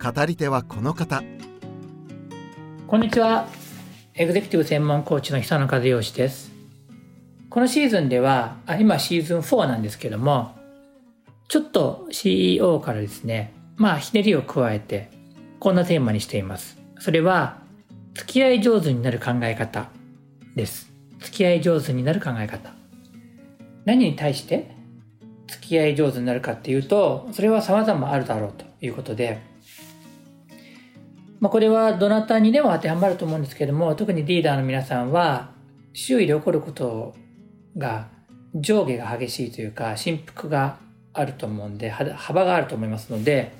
語り手はこの方。こんにちは。エグゼクティブ専門コーチの久野和義です。このシーズンでは今シーズン4なんですけども、ちょっと CEO からですね、ひねりを加えてこんなテーマにしています。それは付き合い上手になる考え方です。付き合い上手になる考え方、何に対して付き合い上手になるかっていうと、それは様々あるだろうということで、これはどなたにでも当てはまると思うんですけども、特にリーダーの皆さんは周囲で起こることが上下が激しいというか、振幅があると思うんで、幅があると思いますので、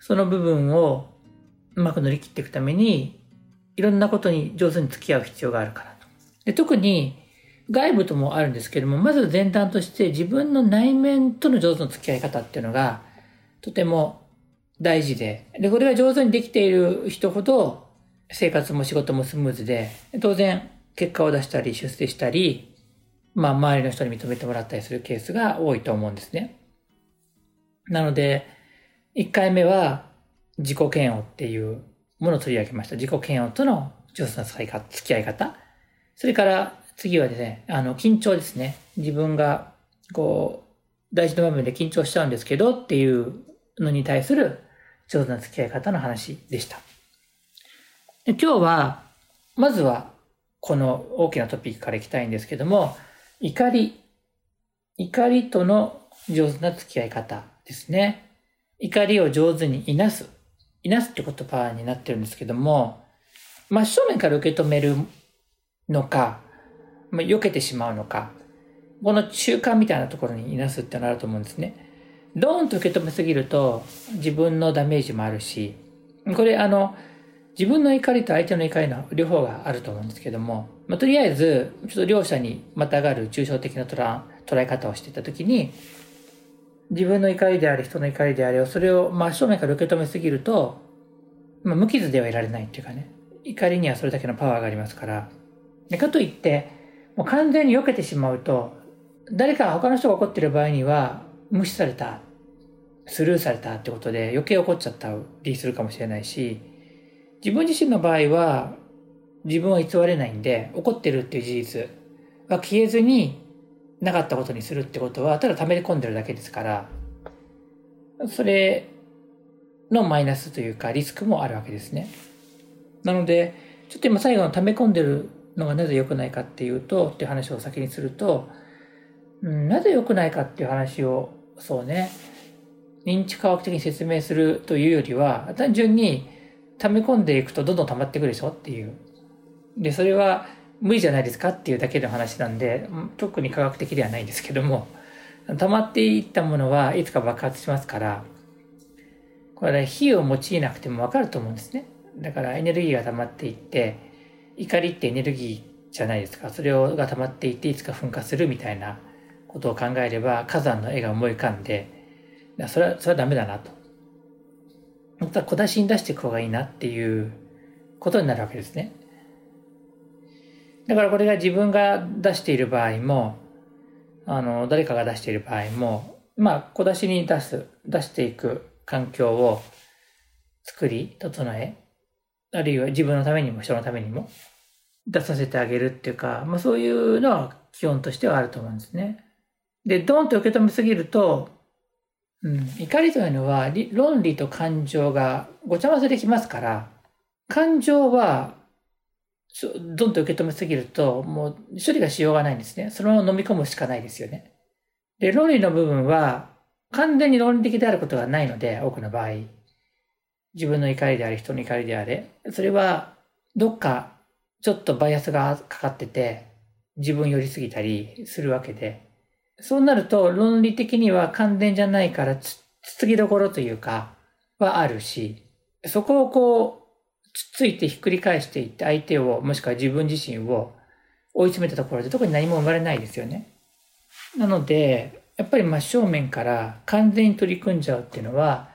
その部分をうまく乗り切っていくためにいろんなことに上手に付き合う必要があるからと。で、特に外部ともあるんですけども、まず前段として自分の内面との上手の付き合い方っていうのがとても大事で、これが上手にできている人ほど生活も仕事もスムーズで、当然結果を出したり出世したり、周りの人に認めてもらったりするケースが多いと思うんですね。なので1回目は自己嫌悪っていうものを取り上げました。自己嫌悪との上手な付き合い方。それから次はですね、緊張ですね。自分が大事な場面で緊張しちゃうんですけどっていうのに対する上手な付き合い方の話でした。で、今日はまずはこの大きなトピックからいきたいんですけども、怒りとの上手な付き合い方ですね。怒りを上手にいなすって言葉になってるんですけども、真正面から受け止めるのか、避けてしまうのか、この中間みたいなところにいなすってなると思うんですね。ドーンと受け止めすぎると自分のダメージもあるし、これ自分の怒りと相手の怒りの両方があると思うんですけども、とりあえずちょっと両者にまたがる抽象的な捉え方をしていたときに、自分の怒りであれ人の怒りであれを、それを真正面から受け止めすぎると、無傷ではいられないっていうかね、怒りにはそれだけのパワーがありますから。で、かといってもう完全に避けてしまうと、誰か他の人が怒っている場合には無視された、スルーされたってことで余計怒っちゃったりするかもしれないし、自分自身の場合は自分は偽れないんで、怒ってるっていう事実は消えずになかったことにするってことは、ただ溜め込んでるだけですから、それのマイナスというかリスクもあるわけですね。なのでちょっと今最後の溜め込んでるのがなぜ良くないかっていうと、っていう話を先にすると、なぜ良くないかっていう話を認知科学的に説明するというよりは、単純に溜め込んでいくとどんどん溜まってくるでしょっていう、でそれは無理じゃないですかっていうだけの話なんで、特に科学的ではないんですけども、溜まっていったものはいつか爆発しますから、これは火を用いなくても分かると思うんですね。だからエネルギーが溜まっていって、怒りってエネルギーじゃないですか。それが溜まっていっていつか噴火するみたいなことを考えれば、火山の絵が思い浮かんで、それはダメだなと、また小出しに出していく方がいいなっていうことになるわけですね。だからこれが自分が出している場合も、誰かが出している場合も、小出しに出していく環境を作り、整え、あるいは自分のためにも人のためにも出させてあげるっていうか、そういうのは基本としてはあると思うんですね。で、ドンと受け止めすぎると、怒りというのは論理と感情がごちゃ混ぜできますから、感情はドンと受け止めすぎるともう処理がしようがないんですね。そのまま飲み込むしかないですよね。で、論理の部分は完全に論理的であることがないので、多くの場合自分の怒りであれ人の怒りであれ、それはどっかちょっとバイアスがかかってて自分寄りすぎたりするわけで、そうなると論理的には完全じゃないから、つつぎどころというか、はあるし、そこをこうついてひっくり返していって相手を、もしくは自分自身を追い詰めたところで特に何も生まれないですよね。なのでやっぱり真正面から完全に取り組んじゃうっていうのは、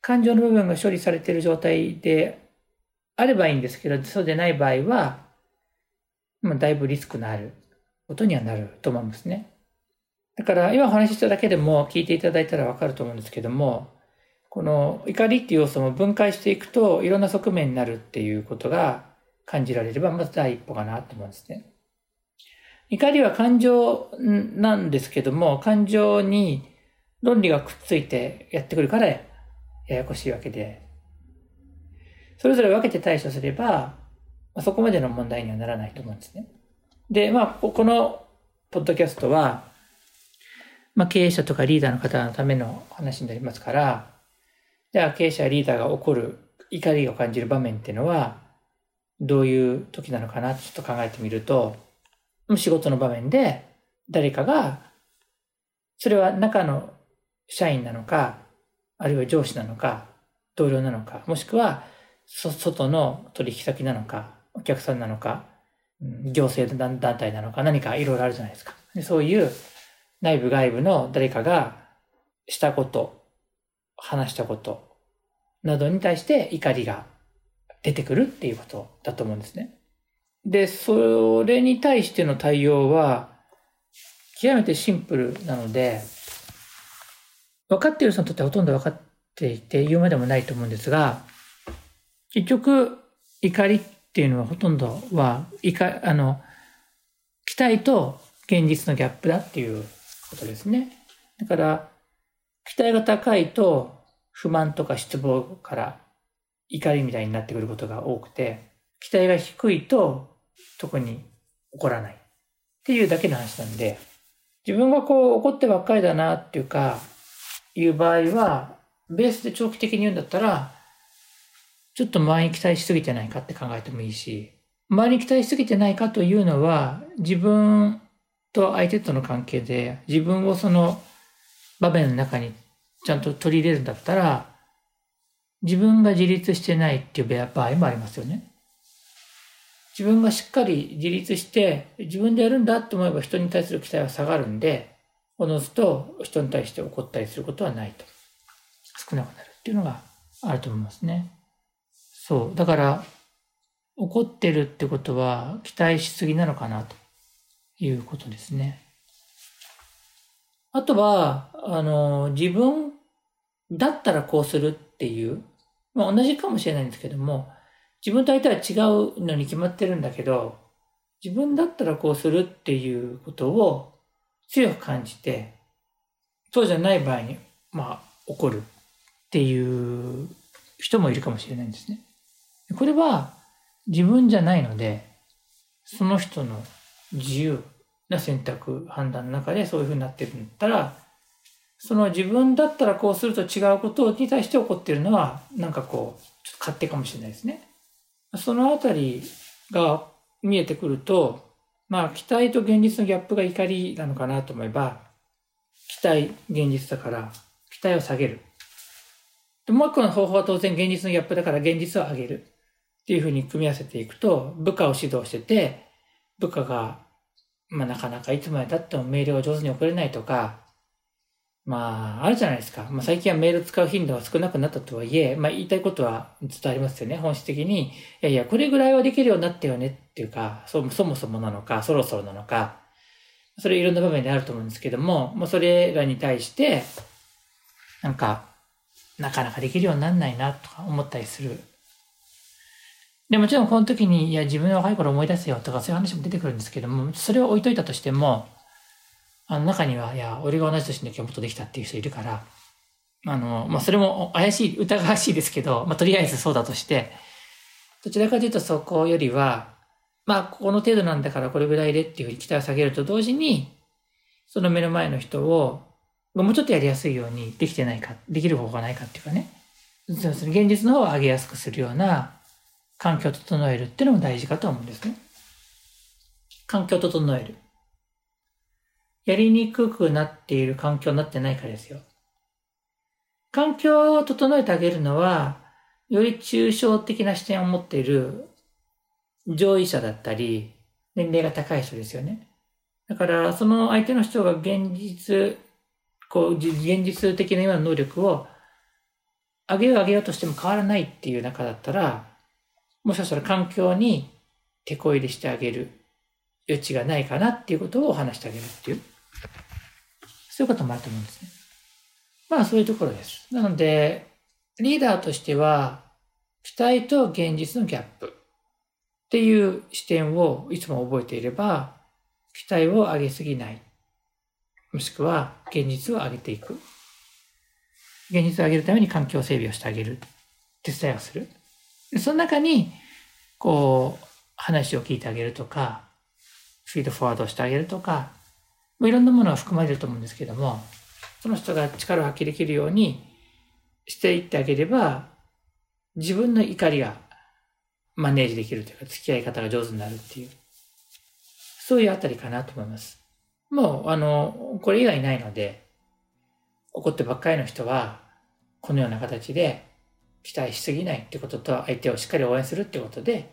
感情の部分が処理されている状態であればいいんですけど、そうでない場合は、だいぶリスクのあることにはなると思うんですね。だから今お話ししただけでも聞いていただいたら分かると思うんですけども、この怒りっていう要素も分解していくといろんな側面になるっていうことが感じられれば、まず第一歩かなと思うんですね。怒りは感情なんですけども、感情に論理がくっついてやってくるからややこしいわけで、それぞれ分けて対処すればそこまでの問題にはならないと思うんですね。で、このポッドキャストは、経営者とかリーダーの方のための話になりますから、じゃあ経営者やリーダーが起こる怒りを感じる場面っていうのはどういう時なのかなってちょっと考えてみると、仕事の場面で誰かが、それは中の社員なのか、あるいは上司なのか、同僚なのか、もしくは外の取引先なのか、お客さんなのか、行政団体なのか、何かいろいろあるじゃないですか。で、そういう内部外部の誰かがしたこと、話したことなどに対して怒りが出てくるっていうことだと思うんですね。で、それに対しての対応は極めてシンプルなので、分かっている人にとってはほとんど分かっていて言うまでもないと思うんですが、結局怒りっていうのはほとんどは期待と現実のギャップだっていうことですね。だから期待が高いと不満とか失望から怒りみたいになってくることが多くて、期待が低いと特に起こらないっていうだけの話なんで、自分が怒ってばっかりだなっていうかいう場合は、ベースで長期的に言うんだったら、ちょっと周りに期待しすぎてないかって考えてもいいし、周りに期待しすぎてないかというのは、自分と相手との関係で自分をその場面の中にちゃんと取り入れるんだったら、自分が自立してないっていう場合もありますよね。自分がしっかり自立して自分でやるんだと思えば、人に対する期待は下がるんで、おのずと人に対して怒ったりすることはないと、少なくなるっていうのがあると思いますね。そうだから怒ってるってことは期待しすぎなのかなということですね。あとは自分だったらこうするっていう、同じかもしれないんですけども、自分と相手は違うのに決まってるんだけど、自分だったらこうするっていうことを強く感じて、そうじゃない場合に怒るっていう人もいるかもしれないんですね。これは自分じゃないので、その人の自由な選択判断の中でそういうふうになってるんだったら、その自分だったらこうすると違うことに対して怒ってるのは、ちょっと勝手かもしれないですね。そのあたりが見えてくると、期待と現実のギャップが怒りなのかなと思えば、期待、現実だから期待を下げる。で、もう一個の方法は当然現実のギャップだから現実を上げるっていうふうに組み合わせていくと、部下を指導してて、部下が、なかなかいつまで経ってもメールを上手に送れないとか、あるじゃないですか。最近はメール使う頻度が少なくなったとはいえ、言いたいことはずっとありますよね。本質的に、これぐらいはできるようになったよねっていうか、そもそもなのか、そろそろなのか、それいろんな場面であると思うんですけども、それらに対して、なかなかできるようにならないなとか思ったりする。で、もちろんこの時に、自分は若い頃思い出すよとかそういう話も出てくるんですけども、それを置いといたとしても、中には、俺が同じ年の時はもっとできたっていう人いるから、それも疑わしいですけど、とりあえずそうだとして、どちらかというとそこよりは、この程度なんだからこれぐらいでっていう期待を下げると同時に、その目の前の人を、もうちょっとやりやすいようにできてないか、できる方法がないかっていうかね、その現実の方を上げやすくするような環境を整えるっていうのも大事かと思うんですね。環境を整える。やりにくくなっている環境になってないかですよ。環境を整えてあげるのは、より抽象的な視点を持っている上位者だったり、年齢が高い人ですよね。だから、その相手の人が現実的な今の能力を上げようとしても変わらないっていう中だったら、もしかしたら環境に手こ入れしてあげる余地がないかなっていうことを話してあげるっていう、そういうこともあると思うんですね。まあそういうところです。なので、リーダーとしては、期待と現実のギャップっていう視点をいつも覚えていれば、期待を上げすぎない。もしくは現実を上げていく。現実を上げるために環境整備をしてあげる。手伝いをする。その中に、話を聞いてあげるとか、フィードフォワードをしてあげるとか、いろんなものが含まれると思うんですけども、その人が力を発揮できるようにしていってあげれば、自分の怒りがマネージできるというか、付き合い方が上手になるっていう、そういうあたりかなと思います。もう、これ以外ないので、怒ってばっかりの人は、このような形で期待しすぎないってことと、相手をしっかり応援するってことで、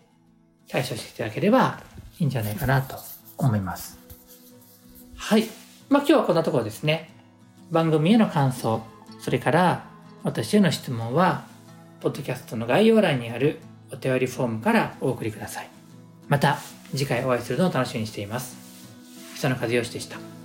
対処していただければいいんじゃないかなと思います。はい。まあ、今日はこんなところですね。番組への感想、それから私への質問は、ポッドキャストの概要欄にあるお便りフォームからお送りください。また次回お会いするのを楽しみにしています。久野和義でした。